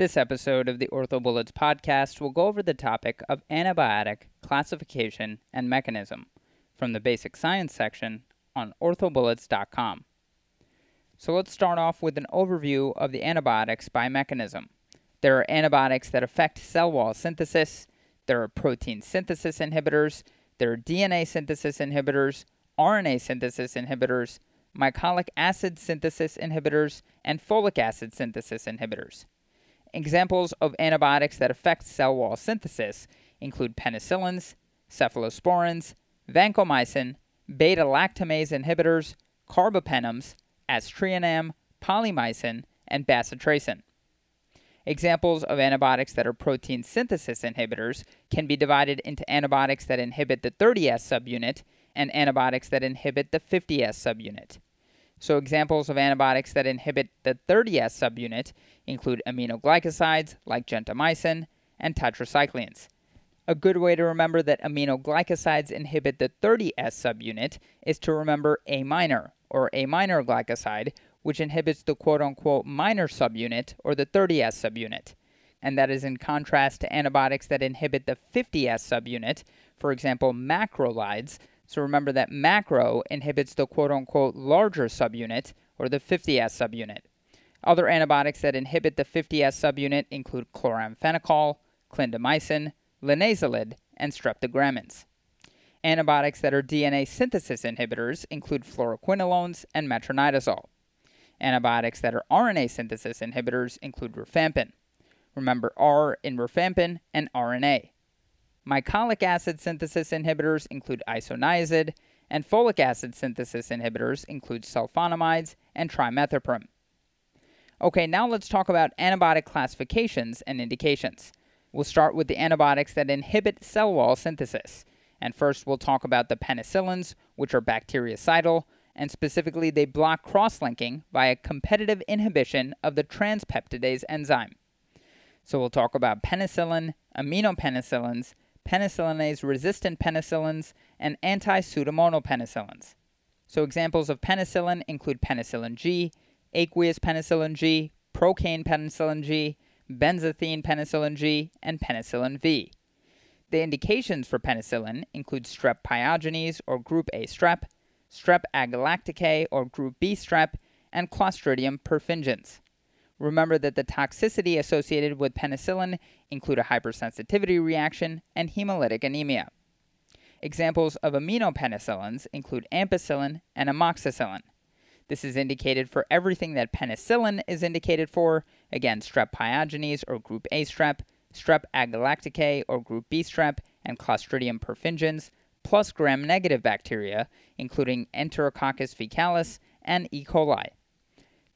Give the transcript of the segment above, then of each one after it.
This episode of the OrthoBullets podcast will go over the topic of antibiotic classification and mechanism from the basic science section on orthobullets.com. So let's start off with an overview of the antibiotics by mechanism. There are antibiotics that affect cell wall synthesis, there are protein synthesis inhibitors, there are DNA synthesis inhibitors, RNA synthesis inhibitors, mycolic acid synthesis inhibitors, and folic acid synthesis inhibitors. Examples of antibiotics that affect cell wall synthesis include penicillins, cephalosporins, vancomycin, beta-lactamase inhibitors, carbapenems, aztreonam, polymycin, and bacitracin. Examples of antibiotics that are protein synthesis inhibitors can be divided into antibiotics that inhibit the 30S subunit and antibiotics that inhibit the 50S subunit. So examples of antibiotics that inhibit the 30S subunit include aminoglycosides like gentamicin and tetracyclines. A good way to remember that aminoglycosides inhibit the 30S subunit is to remember A minor or A minor glycoside, which inhibits the quote-unquote minor subunit or the 30S subunit. And that is in contrast to antibiotics that inhibit the 50S subunit, for example macrolides. So remember that macro inhibits the quote-unquote larger subunit, or the 50S subunit. Other antibiotics that inhibit the 50S subunit include chloramphenicol, clindamycin, linezolid, and streptogramins. Antibiotics that are DNA synthesis inhibitors include fluoroquinolones and metronidazole. Antibiotics that are RNA synthesis inhibitors include rifampin. Remember R in rifampin and RNA. Mycolic acid synthesis inhibitors include isoniazid, and folic acid synthesis inhibitors include sulfonamides and trimethoprim. Okay, now let's talk about antibiotic classifications and indications. We'll start with the antibiotics that inhibit cell wall synthesis. And first we'll talk about the penicillins, which are bactericidal, and specifically they block cross-linking via competitive inhibition of the transpeptidase enzyme. So we'll talk about penicillin, aminopenicillins, penicillinase-resistant penicillins, and anti-pseudomonal penicillins. So examples of penicillin include penicillin G, aqueous penicillin G, procaine penicillin G, benzathine penicillin G, and penicillin V. The indications for penicillin include strep pyogenes or group A strep, strep agalactiae or group B strep, and Clostridium perfringens. Remember that the toxicity associated with penicillin include a hypersensitivity reaction and hemolytic anemia. Examples of aminopenicillins include ampicillin and amoxicillin. This is indicated for everything that penicillin is indicated for, again, strep pyogenes or group A strep, strep agalactiae or group B strep, and Clostridium perfringens, plus gram-negative bacteria, including Enterococcus faecalis and E. coli.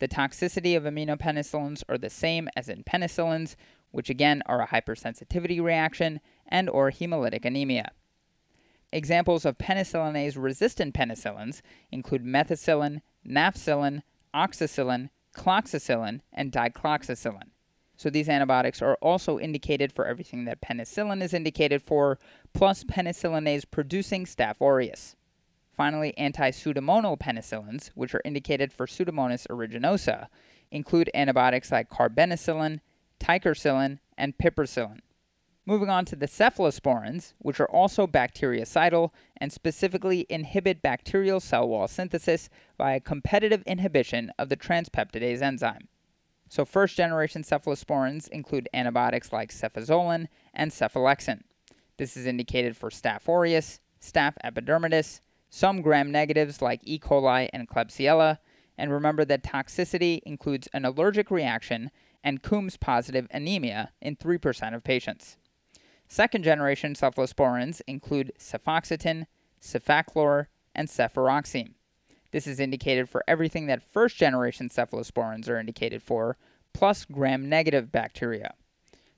The toxicity of aminopenicillins are the same as in penicillins, which again are a hypersensitivity reaction and or hemolytic anemia. Examples of penicillinase-resistant penicillins include methicillin, nafcillin, oxacillin, cloxacillin, and dicloxacillin. So these antibiotics are also indicated for everything that penicillin is indicated for, plus penicillinase-producing Staph aureus. Finally, anti-pseudomonal penicillins, which are indicated for Pseudomonas aeruginosa, include antibiotics like carbenicillin, tigercillin, and piperacillin. Moving on to the cephalosporins, which are also bactericidal and specifically inhibit bacterial cell wall synthesis via competitive inhibition of the transpeptidase enzyme. So first-generation cephalosporins include antibiotics like cefazolin and cephalexin. This is indicated for Staph aureus, Staph epidermidis, some gram-negatives like E. coli and Klebsiella, and remember that toxicity includes an allergic reaction and Coombs-positive anemia in 3% of patients. Second-generation cephalosporins include cefoxitin, cefaclor, and cefuroxime. This is indicated for everything that first-generation cephalosporins are indicated for, plus gram-negative bacteria.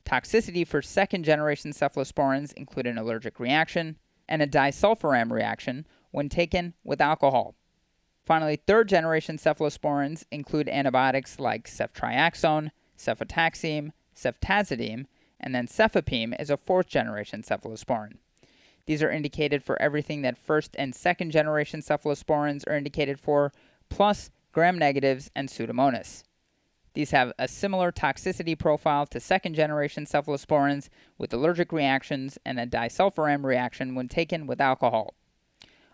Toxicity for second-generation cephalosporins include an allergic reaction and a disulfiram reaction when taken with alcohol. Finally, third-generation cephalosporins include antibiotics like ceftriaxone, cefotaxime, ceftazidime, and then cefepime is a fourth-generation cephalosporin. These are indicated for everything that first- and second-generation cephalosporins are indicated for, plus gram-negatives and Pseudomonas. These have a similar toxicity profile to second-generation cephalosporins with allergic reactions and a disulfiram reaction when taken with alcohol.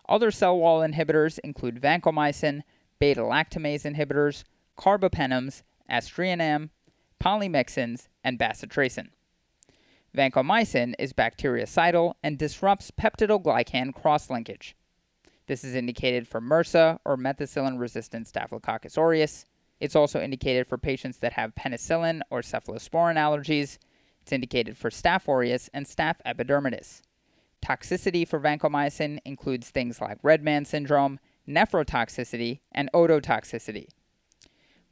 Other cell wall inhibitors include vancomycin, beta-lactamase inhibitors, carbapenems, aztreonam, polymyxins, and bacitracin. Vancomycin is bactericidal and disrupts peptidoglycan cross-linkage. This is indicated for MRSA or methicillin-resistant Staphylococcus aureus. It's also indicated for patients that have penicillin or cephalosporin allergies. It's indicated for Staph aureus and Staph epidermidis. Toxicity for vancomycin includes things like red man syndrome, nephrotoxicity, and ototoxicity.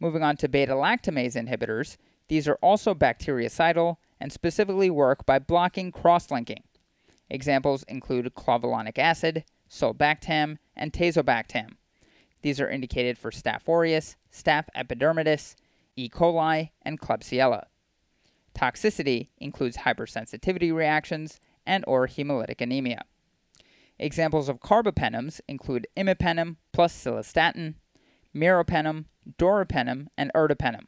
Moving on to beta-lactamase inhibitors, these are also bactericidal and specifically work by blocking cross-linking. Examples include clavulanic acid, sulbactam, and tazobactam. These are indicated for Staph aureus, Staph epidermidis, E. coli, and Klebsiella. Toxicity includes hypersensitivity reactions and or hemolytic anemia. Examples of carbapenems include imipenem plus cilastatin, meropenem, dorapenem, and ertapenem.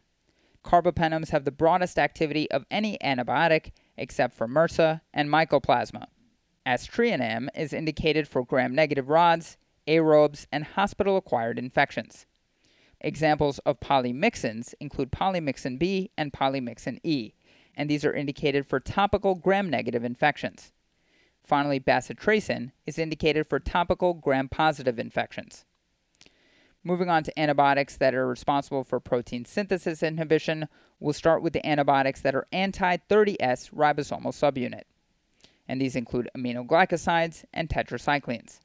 Carbapenems have the broadest activity of any antibiotic except for MRSA and mycoplasma. Aztreonam is indicated for gram-negative rods, aerobes, and hospital-acquired infections. Examples of polymyxins include polymyxin B and polymyxin E, and these are indicated for topical gram-negative infections. Finally, bacitracin is indicated for topical gram-positive infections. Moving on to antibiotics that are responsible for protein synthesis inhibition, we'll start with the antibiotics that are anti-30S ribosomal subunit. And these include aminoglycosides and tetracyclines.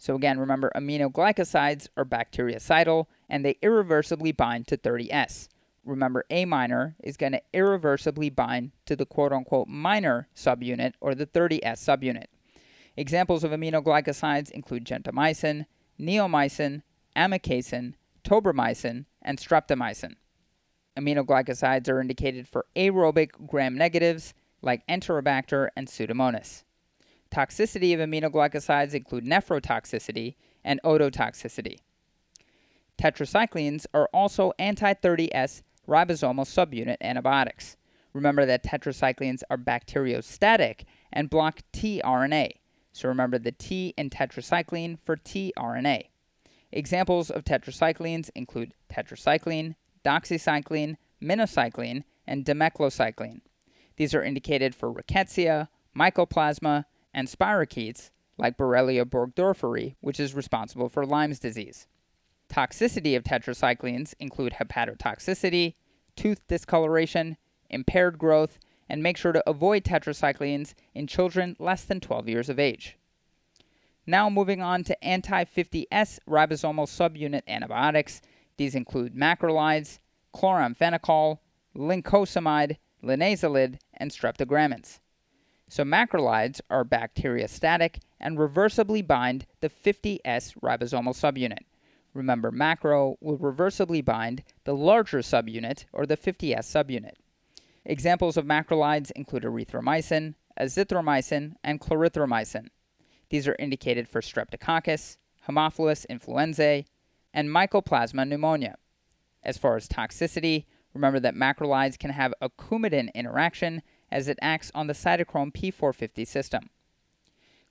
So again, remember, aminoglycosides are bactericidal and they irreversibly bind to 30S. Remember, A minor is going to irreversibly bind to the quote-unquote minor subunit or the 30S subunit. Examples of aminoglycosides include gentamicin, neomycin, amikacin, tobramycin, and streptomycin. Aminoglycosides are indicated for aerobic gram-negatives like Enterobacter and Pseudomonas. Toxicity of aminoglycosides include nephrotoxicity and ototoxicity. Tetracyclines are also anti-30S ribosomal subunit antibiotics. Remember that tetracyclines are bacteriostatic and block tRNA. So remember the T in tetracycline for tRNA. Examples of tetracyclines include tetracycline, doxycycline, minocycline, and dimeclocycline. These are indicated for Rickettsia, mycoplasma, and spirochetes like Borrelia burgdorferi, which is responsible for Lyme's disease. Toxicity of tetracyclines include hepatotoxicity, tooth discoloration, impaired growth, and make sure to avoid tetracyclines in children less than 12 years of age. Now moving on to anti-50S ribosomal subunit antibiotics. These include macrolides, chloramphenicol, lincosamide, linezolid, and streptogramins. So macrolides are bacteriostatic and reversibly bind the 50S ribosomal subunit. Remember, macro will reversibly bind the larger subunit or the 50S subunit. Examples of macrolides include erythromycin, azithromycin, and clarithromycin. These are indicated for Streptococcus, Haemophilus influenzae, and Mycoplasma pneumoniae. As far as toxicity, remember that macrolides can have a coumadin interaction as it acts on the cytochrome P450 system.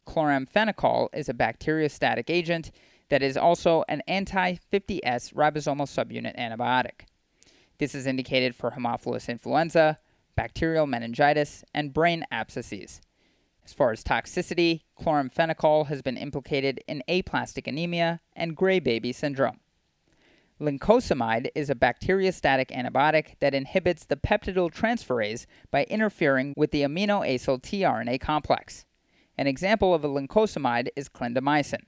Chloramphenicol is a bacteriostatic agent that is also an anti-50S ribosomal subunit antibiotic. This is indicated for Haemophilus influenzae, bacterial meningitis, and brain abscesses. As far as toxicity, chloramphenicol has been implicated in aplastic anemia and Gray baby syndrome. Lincosamide is a bacteriostatic antibiotic that inhibits the peptidyl transferase by interfering with the aminoacyl tRNA complex. An example of a lincosamide is clindamycin,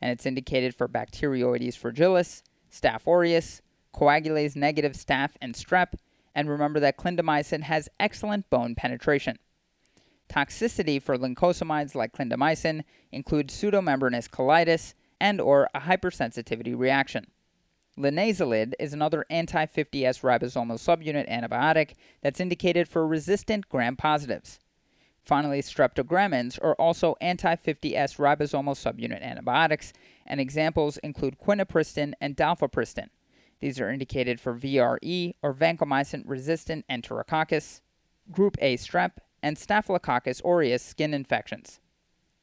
and it's indicated for Bacteroides fragilis, Staph aureus, coagulase-negative staph and strep, and remember that clindamycin has excellent bone penetration. Toxicity for lincosamides like clindamycin includes pseudomembranous colitis and or a hypersensitivity reaction. Linezolid is another anti-50S ribosomal subunit antibiotic that's indicated for resistant gram-positives. Finally, streptogramins are also anti-50S ribosomal subunit antibiotics, and examples include quinupristin and dalfopristin. These are indicated for VRE or vancomycin-resistant enterococcus, Group A strep, and Staphylococcus aureus skin infections.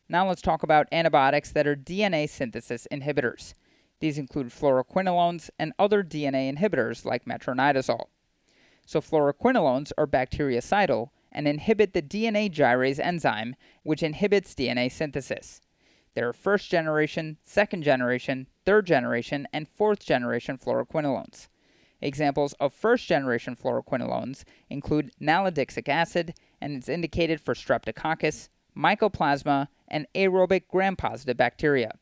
Now let's talk about antibiotics that are DNA synthesis inhibitors. These include fluoroquinolones and other DNA inhibitors like metronidazole. So fluoroquinolones are bactericidal and inhibit the DNA gyrase enzyme, which inhibits DNA synthesis. There are first-generation, second-generation, third-generation, and fourth-generation fluoroquinolones. Examples of first-generation fluoroquinolones include nalidixic acid, and it's indicated for streptococcus, mycoplasma, and aerobic gram-positive bacteria.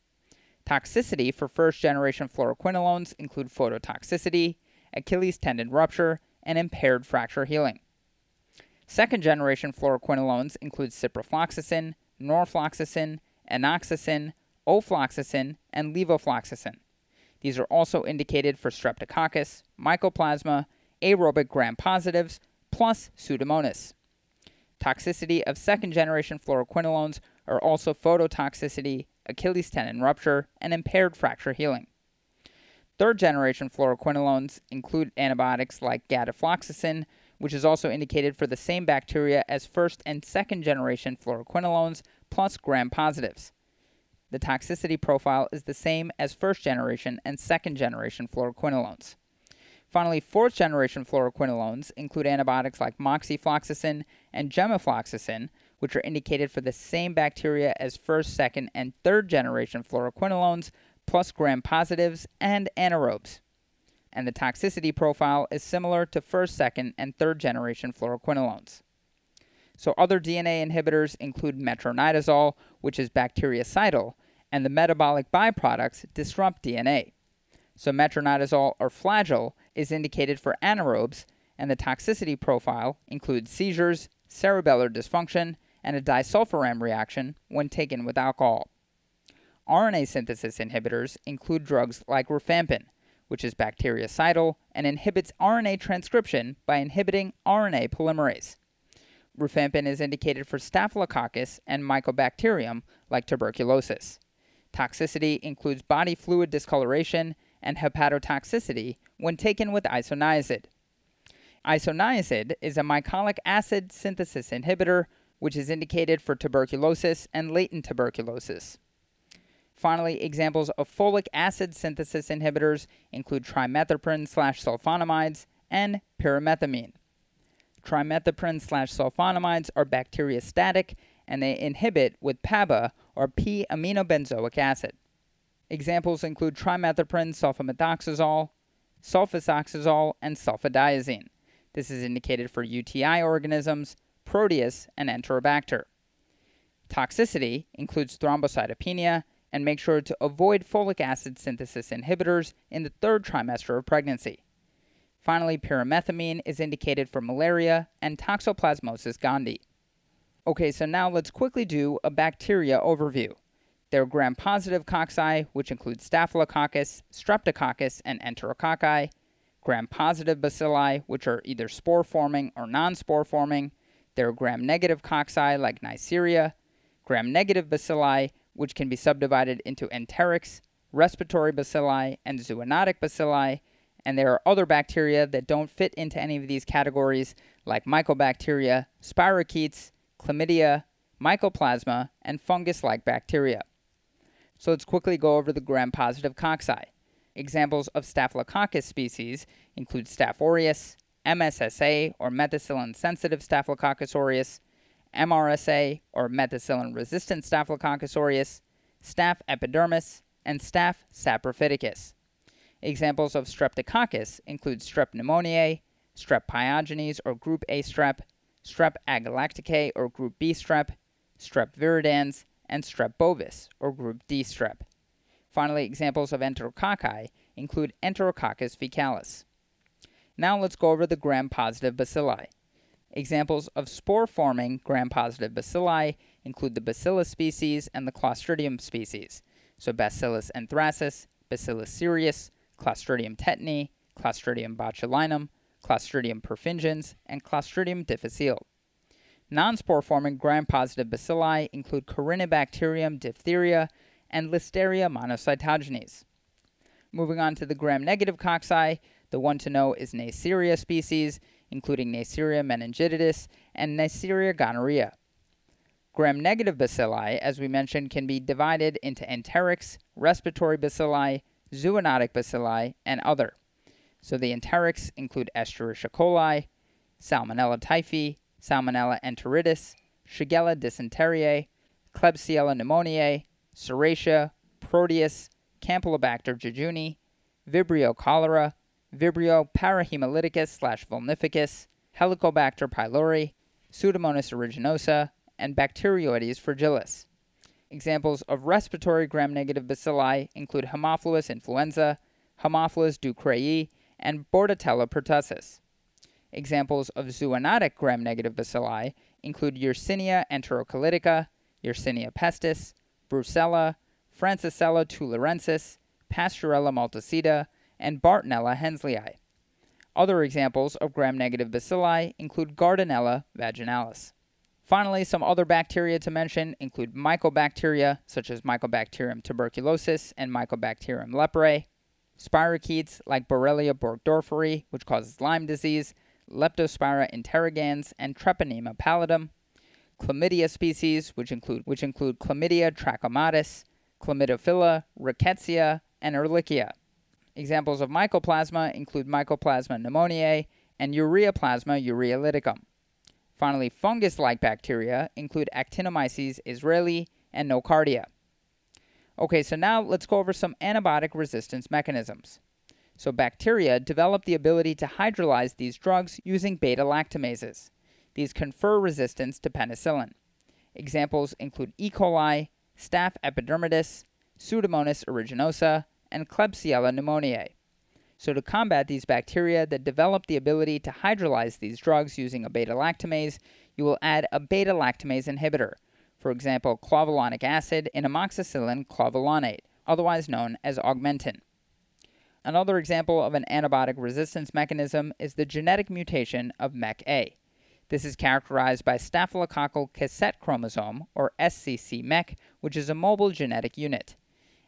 Toxicity for first-generation fluoroquinolones include phototoxicity, Achilles tendon rupture, and impaired fracture healing. Second-generation fluoroquinolones include ciprofloxacin, norfloxacin, enoxacin, ofloxacin, and levofloxacin. These are also indicated for streptococcus, mycoplasma, aerobic gram-positives, plus Pseudomonas. Toxicity of second-generation fluoroquinolones are also phototoxicity, Achilles tendon rupture, and impaired fracture healing. Third-generation fluoroquinolones include antibiotics like gadafloxacin, which is also indicated for the same bacteria as first- and second-generation fluoroquinolones, plus gram-positives. The toxicity profile is the same as first-generation and second-generation fluoroquinolones. Finally, fourth-generation fluoroquinolones include antibiotics like moxifloxacin and gemifloxacin, which are indicated for the same bacteria as first-, second-, and third-generation fluoroquinolones, plus gram-positives and anaerobes. And the toxicity profile is similar to first-, second-, and third-generation fluoroquinolones. So other DNA inhibitors include metronidazole, which is bactericidal, and the metabolic byproducts disrupt DNA. So metronidazole or flagyl is indicated for anaerobes, and the toxicity profile includes seizures, cerebellar dysfunction, and a disulfiram reaction when taken with alcohol. RNA synthesis inhibitors include drugs like rifampin, which is bactericidal and inhibits RNA transcription by inhibiting RNA polymerase. Rifampin is indicated for Staphylococcus and Mycobacterium, like tuberculosis. Toxicity includes body fluid discoloration and hepatotoxicity when taken with isoniazid. Isoniazid is a mycolic acid synthesis inhibitor, which is indicated for tuberculosis and latent tuberculosis. Finally, examples of folic acid synthesis inhibitors include trimethoprim/sulfonamides and pyrimethamine. Trimethoprim/sulfonamides are bacteriostatic, and they inhibit with PABA, or p-aminobenzoic acid. Examples include trimethoprim sulfamethoxazole, sulfazoxazole, and sulfadiazine. This is indicated for UTI organisms, Proteus, and Enterobacter. Toxicity includes thrombocytopenia, and make sure to avoid folic acid synthesis inhibitors in the third trimester of pregnancy. Finally, pyrimethamine is indicated for malaria and toxoplasmosis gondii. Okay, so now let's quickly do a bacteria overview. There are gram-positive cocci, which include Staphylococcus, Streptococcus, and Enterococci. Gram-positive bacilli, which are either spore-forming or non-spore-forming. There are gram-negative cocci, like Neisseria. Gram-negative bacilli, which can be subdivided into enterics, respiratory bacilli, and zoonotic bacilli. And there are other bacteria that don't fit into any of these categories, like mycobacteria, spirochetes, chlamydia, mycoplasma, and fungus-like bacteria. So let's quickly go over the gram-positive cocci. Examples of Staphylococcus species include Staph aureus, MSSA or methicillin-sensitive Staphylococcus aureus, MRSA or methicillin-resistant Staphylococcus aureus, Staph epidermidis, and Staph saprophyticus. Examples of Streptococcus include Strep pneumoniae, Strep pyogenes or Group A strep, Strep agalactiae or Group B strep, Strep viridans, and Strep bovis or Group D strep. Finally, examples of Enterococci include Enterococcus faecalis. Now let's go over the gram-positive bacilli. Examples of spore-forming gram-positive bacilli include the Bacillus species and the Clostridium species, so Bacillus anthracis, Bacillus cereus, Clostridium tetani, Clostridium botulinum, Clostridium perfringens, and Clostridium difficile. Non-spore-forming gram-positive bacilli include Corynebacterium diphtheriae and Listeria monocytogenes. Moving on to the gram-negative cocci, the one to know is Neisseria species, including Neisseria meningitidis and Neisseria gonorrhea. Gram-negative bacilli, as we mentioned, can be divided into enterics, respiratory bacilli, zoonotic bacilli, and other. So the enterics include Escherichia coli, Salmonella typhi, Salmonella enteritis, Shigella dysenteriae, Klebsiella pneumoniae, Serratia, Proteus, Campylobacter jejuni, Vibrio cholera, Vibrio parahemolyticus/vulnificus, Helicobacter pylori, Pseudomonas aeruginosa, and Bacteroides fragilis. Examples of respiratory gram-negative bacilli include Haemophilus influenzae, Haemophilus ducreyi, and Bordetella pertussis. Examples of zoonotic gram-negative bacilli include Yersinia enterocolytica, Yersinia pestis, Brucella, Francisella tularensis, Pasturella multicida, and Bartonella hensleyi. Other examples of gram-negative bacilli include Gardnerella vaginalis. Finally, some other bacteria to mention include mycobacteria, such as Mycobacterium tuberculosis and Mycobacterium leprae, spirochetes like Borrelia burgdorferi, which causes Lyme disease, Leptospira interrogans, and Treponema pallidum, chlamydia species, which include Chlamydia trachomatis, Chlamydophila, Rickettsia, and Ehrlichia. Examples of mycoplasma include Mycoplasma pneumoniae and Ureaplasma urealyticum. Finally, fungus-like bacteria include Actinomyces israeli and Nocardia. Okay, so now let's go over some antibiotic resistance mechanisms. So bacteria develop the ability to hydrolyze these drugs using beta-lactamases. These confer resistance to penicillin. Examples include E. coli, Staph epidermidis, Pseudomonas aeruginosa, and Klebsiella pneumoniae. So to combat these bacteria that develop the ability to hydrolyze these drugs using a beta-lactamase, you will add a beta-lactamase inhibitor, for example, clavulanic acid in amoxicillin clavulanate, otherwise known as Augmentin. Another example of an antibiotic resistance mechanism is the genetic mutation of mecA. This is characterized by staphylococcal cassette chromosome, or SCC-MEC, which is a mobile genetic unit.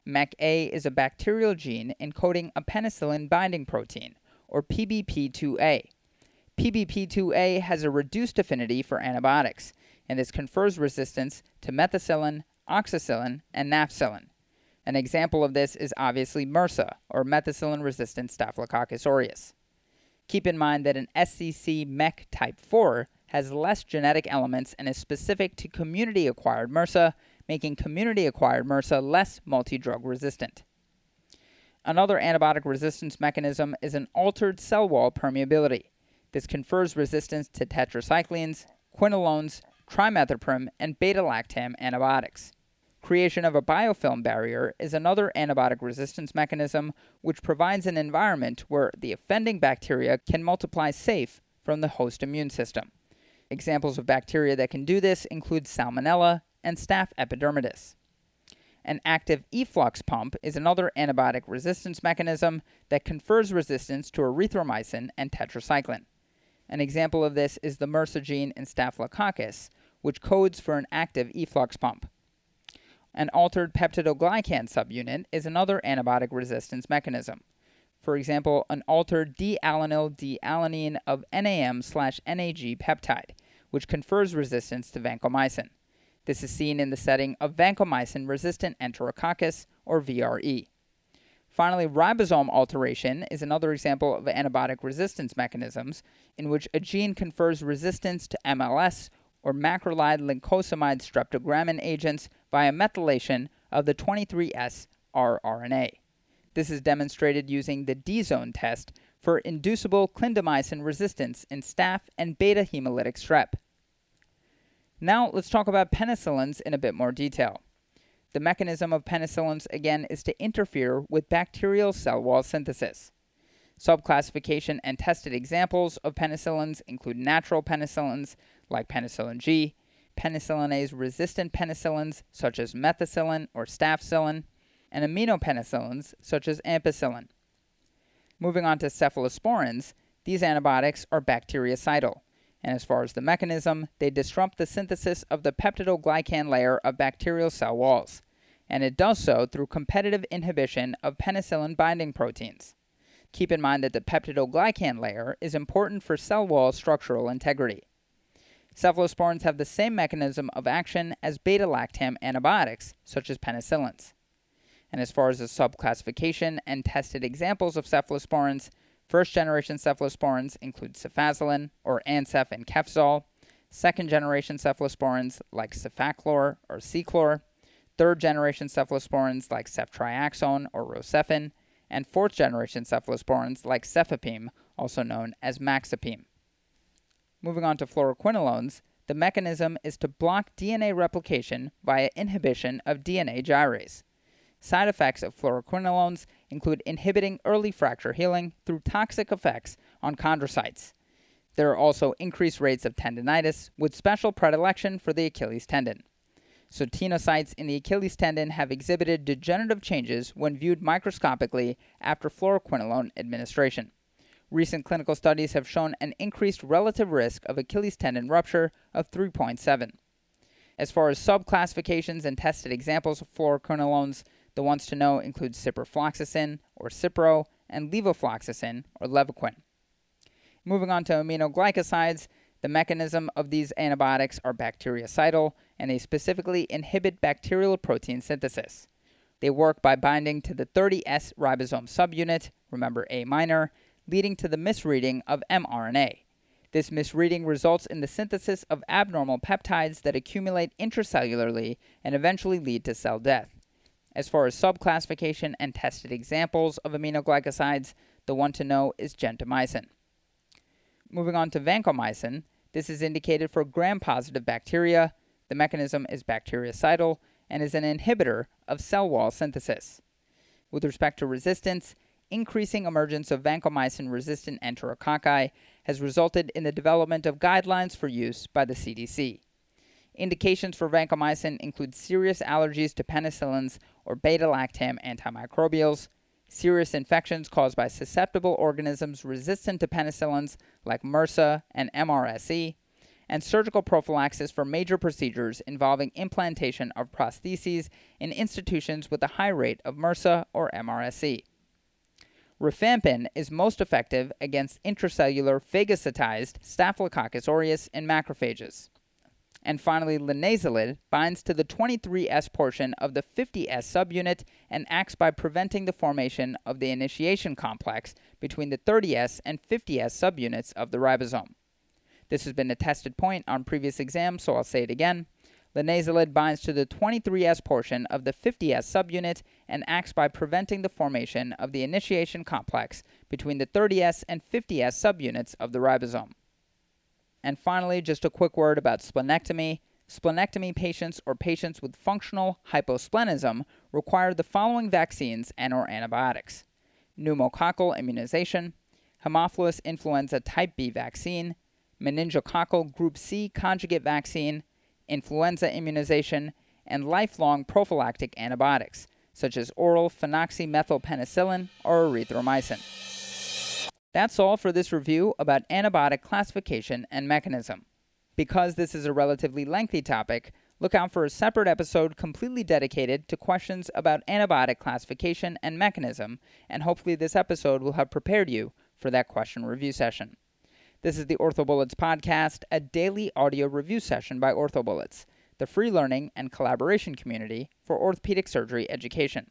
mecA is a bacterial gene encoding a penicillin binding protein, or PBP2A. PBP2A has a reduced affinity for antibiotics, and this confers resistance to methicillin, oxacillin, and nafcillin. An example of this is obviously MRSA, or methicillin-resistant Staphylococcus aureus. Keep in mind that an SCC-MEC type 4 has less genetic elements and is specific to community-acquired MRSA, making community-acquired MRSA less multi-drug resistant. Another antibiotic resistance mechanism is an altered cell wall permeability. This confers resistance to tetracyclines, quinolones, trimethoprim, and beta-lactam antibiotics. Creation of a biofilm barrier is another antibiotic resistance mechanism which provides an environment where the offending bacteria can multiply safe from the host immune system. Examples of bacteria that can do this include Salmonella and Staph epidermidis. An active efflux pump is another antibiotic resistance mechanism that confers resistance to erythromycin and tetracycline. An example of this is the MRSA gene in Staphylococcus, which codes for an active efflux pump. An altered peptidoglycan subunit is another antibiotic resistance mechanism. For example, an altered D-alanyl-D-alanine of NAM/NAG peptide, which confers resistance to vancomycin. This is seen in the setting of vancomycin-resistant enterococcus, or VRE. Finally, ribosome alteration is another example of antibiotic resistance mechanisms in which a gene confers resistance to MLS, or macrolide lincosamide streptogramin agents via methylation of the 23S rRNA. This is demonstrated using the D-zone test for inducible clindamycin resistance in staph and beta-hemolytic strep. Now let's talk about penicillins in a bit more detail. The mechanism of penicillins, again, is to interfere with bacterial cell wall synthesis. Subclassification and tested examples of penicillins include natural penicillins, like penicillin G, penicillinase-resistant penicillins, such as methicillin or staphycillin, and aminopenicillins, such as ampicillin. Moving on to cephalosporins, these antibiotics are bactericidal, and as far as the mechanism, they disrupt the synthesis of the peptidoglycan layer of bacterial cell walls. and it does so through competitive inhibition of penicillin binding proteins. Keep in mind that the peptidoglycan layer is important for cell wall structural integrity. Cephalosporins have the same mechanism of action as beta-lactam antibiotics, such as penicillins. And as far as the subclassification and tested examples of cephalosporins, first-generation cephalosporins include cefazolin, or Ansef and Kefzol, second-generation cephalosporins like Cefaclor or Ceclor, third-generation cephalosporins like ceftriaxone or Rocephin, and fourth-generation cephalosporins like cefepime, also known as maxipime. Moving on to fluoroquinolones, the mechanism is to block DNA replication via inhibition of DNA gyrase. Side effects of fluoroquinolones include inhibiting early fracture healing through toxic effects on chondrocytes. There are also increased rates of tendinitis, with special predilection for the Achilles tendon. So tenocytes in the Achilles tendon have exhibited degenerative changes when viewed microscopically after fluoroquinolone administration. Recent clinical studies have shown an increased relative risk of Achilles tendon rupture of 3.7. As far as subclassifications and tested examples of fluoroquinolones, the ones to know include ciprofloxacin, or Cipro, and levofloxacin, or Levaquin. Moving on to aminoglycosides, the mechanism of these antibiotics are bactericidal, and they specifically inhibit bacterial protein synthesis. They work by binding to the 30S ribosome subunit, remember A minor, leading to the misreading of mRNA. This misreading results in the synthesis of abnormal peptides that accumulate intracellularly and eventually lead to cell death. As far as subclassification and tested examples of aminoglycosides, the one to know is gentamicin. Moving on to vancomycin, this is indicated for gram-positive bacteria. The mechanism is bactericidal and is an inhibitor of cell wall synthesis. With respect to resistance, increasing emergence of vancomycin-resistant enterococci has resulted in the development of guidelines for use by the CDC. Indications for vancomycin include serious allergies to penicillins or beta-lactam antimicrobials, serious infections caused by susceptible organisms resistant to penicillins like MRSA and MRSE, and surgical prophylaxis for major procedures involving implantation of prostheses in institutions with a high rate of MRSA or MRSE. Rifampin is most effective against intracellular phagocytized Staphylococcus aureus in macrophages. And finally, linezolid binds to the 23S portion of the 50S subunit and acts by preventing the formation of the initiation complex between the 30S and 50S subunits of the ribosome. This has been a tested point on previous exams, so I'll say it again. Linezolid binds to the 23S portion of the 50S subunit and acts by preventing the formation of the initiation complex between the 30S and 50S subunits of the ribosome. And finally, just a quick word about splenectomy. Splenectomy patients or patients with functional hyposplenism require the following vaccines and/or antibiotics: pneumococcal immunization, Haemophilus influenzae type B vaccine, meningococcal group C conjugate vaccine, influenza immunization, and lifelong prophylactic antibiotics, such as oral phenoxymethylpenicillin or erythromycin. That's all for this review about antibiotic classification and mechanism. Because this is a relatively lengthy topic, look out for a separate episode completely dedicated to questions about antibiotic classification and mechanism, and hopefully this episode will have prepared you for that question review session. This is the OrthoBullets podcast, a daily audio review session by OrthoBullets, the free learning and collaboration community for orthopedic surgery education.